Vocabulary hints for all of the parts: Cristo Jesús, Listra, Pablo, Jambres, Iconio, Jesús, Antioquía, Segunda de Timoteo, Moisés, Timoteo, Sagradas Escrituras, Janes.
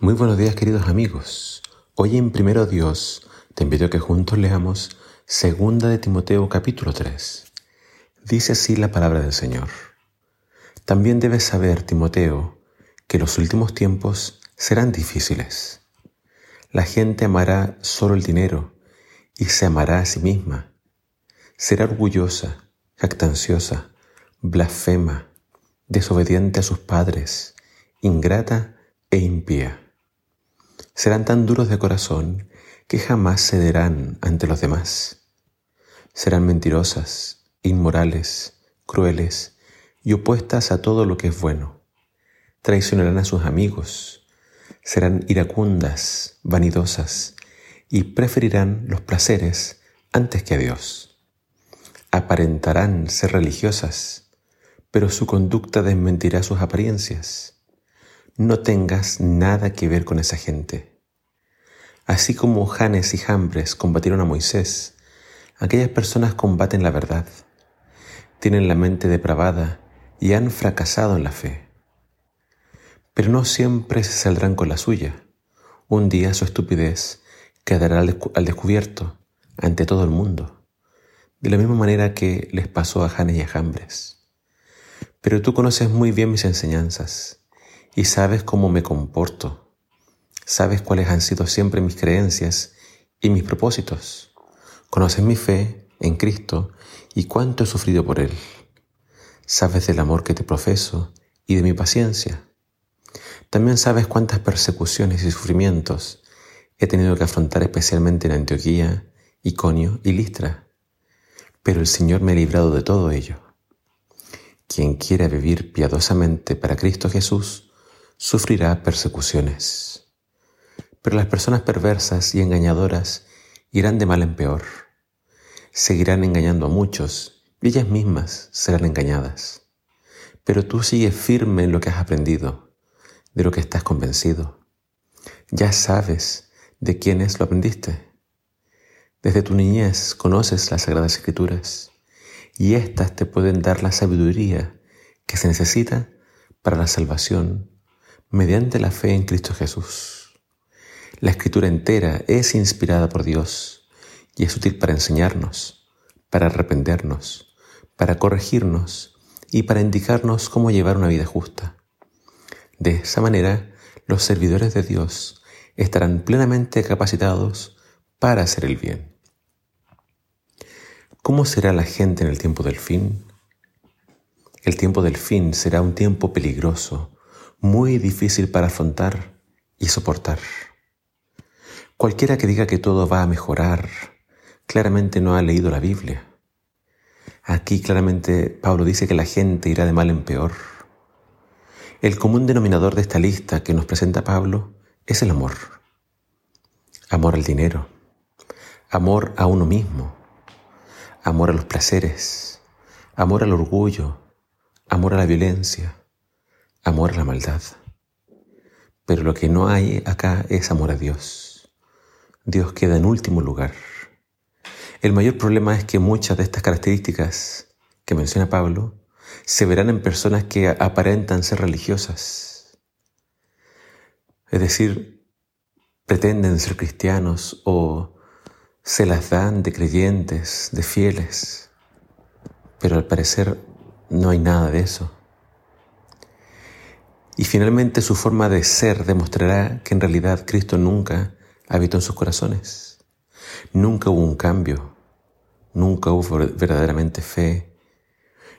Muy buenos días, queridos amigos. Hoy en Primero Dios te invito a que juntos leamos Segunda de Timoteo capítulo 3. Dice así la palabra del Señor. También debes saber, Timoteo, que los últimos tiempos serán difíciles. La gente amará solo el dinero y se amará a sí misma. Será orgullosa, jactanciosa, blasfema, desobediente a sus padres, ingrata e impía. Serán tan duros de corazón que jamás cederán ante los demás. Serán mentirosas, inmorales, crueles y opuestas a todo lo que es bueno. Traicionarán a sus amigos, serán iracundas, vanidosas y preferirán los placeres antes que a Dios. Aparentarán ser religiosas, pero su conducta desmentirá sus apariencias. No tengas nada que ver con esa gente. Así como Janes y Jambres combatieron a Moisés, aquellas personas combaten la verdad. Tienen la mente depravada y han fracasado en la fe. Pero no siempre se saldrán con la suya. Un día su estupidez quedará al descubierto ante todo el mundo, de la misma manera que les pasó a Janes y a Jambres. Pero tú conoces muy bien mis enseñanzas, y sabes cómo me comporto, sabes cuáles han sido siempre mis creencias y mis propósitos, conoces mi fe en Cristo y cuánto he sufrido por Él, sabes del amor que te profeso y de mi paciencia, también sabes cuántas persecuciones y sufrimientos he tenido que afrontar especialmente en Antioquía, Iconio y Listra, pero el Señor me ha librado de todo ello. Quien quiera vivir piadosamente para Cristo Jesús, sufrirá persecuciones. Pero las personas perversas y engañadoras irán de mal en peor. Seguirán engañando a muchos y ellas mismas serán engañadas. Pero tú sigues firme en lo que has aprendido, de lo que estás convencido. Ya sabes de quiénes lo aprendiste. Desde tu niñez conoces las Sagradas Escrituras y éstas te pueden dar la sabiduría que se necesita para la salvación mediante la fe en Cristo Jesús. La Escritura entera es inspirada por Dios y es útil para enseñarnos, para arrepentirnos, para corregirnos y para indicarnos cómo llevar una vida justa. De esa manera, los servidores de Dios estarán plenamente capacitados para hacer el bien. ¿Cómo será la gente en el tiempo del fin? El tiempo del fin será un tiempo peligroso, muy difícil para afrontar y soportar. Cualquiera que diga que todo va a mejorar, claramente no ha leído la Biblia. Aquí claramente Pablo dice que la gente irá de mal en peor. El común denominador de esta lista que nos presenta Pablo es el amor. Amor al dinero, amor a uno mismo, amor a los placeres, amor al orgullo, amor a la violencia, amor a la maldad. Pero lo que no hay acá es amor a Dios. Dios queda en último lugar. El mayor problema es que muchas de estas características que menciona Pablo se verán en personas que aparentan ser religiosas. Es decir, pretenden ser cristianos o se las dan de creyentes, de fieles. Pero al parecer no hay nada de eso. Y finalmente su forma de ser demostrará que en realidad Cristo nunca habitó en sus corazones. Nunca hubo un cambio, nunca hubo verdaderamente fe,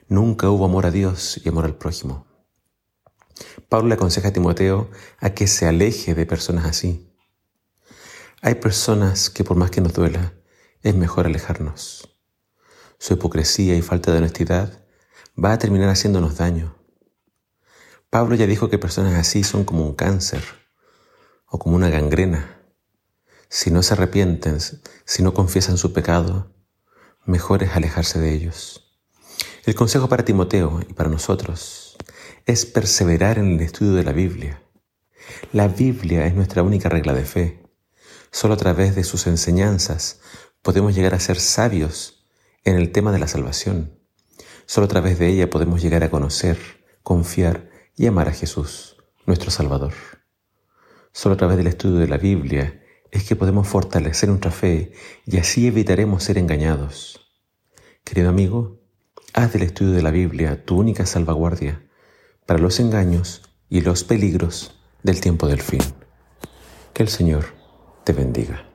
nunca hubo amor a Dios y amor al prójimo. Pablo le aconseja a Timoteo a que se aleje de personas así. Hay personas que por más que nos duela, es mejor alejarnos. Su hipocresía y falta de honestidad va a terminar haciéndonos daño. Pablo ya dijo que personas así son como un cáncer o como una gangrena. Si no se arrepienten, si no confiesan su pecado, mejor es alejarse de ellos. El consejo para Timoteo y para nosotros es perseverar en el estudio de la Biblia. La Biblia es nuestra única regla de fe. Solo a través de sus enseñanzas podemos llegar a ser sabios en el tema de la salvación. Solo a través de ella podemos llegar a conocer, confiar y amar a Jesús, nuestro Salvador. Solo a través del estudio de la Biblia es que podemos fortalecer nuestra fe y así evitaremos ser engañados. Querido amigo, haz del estudio de la Biblia tu única salvaguardia para los engaños y los peligros del tiempo del fin. Que el Señor te bendiga.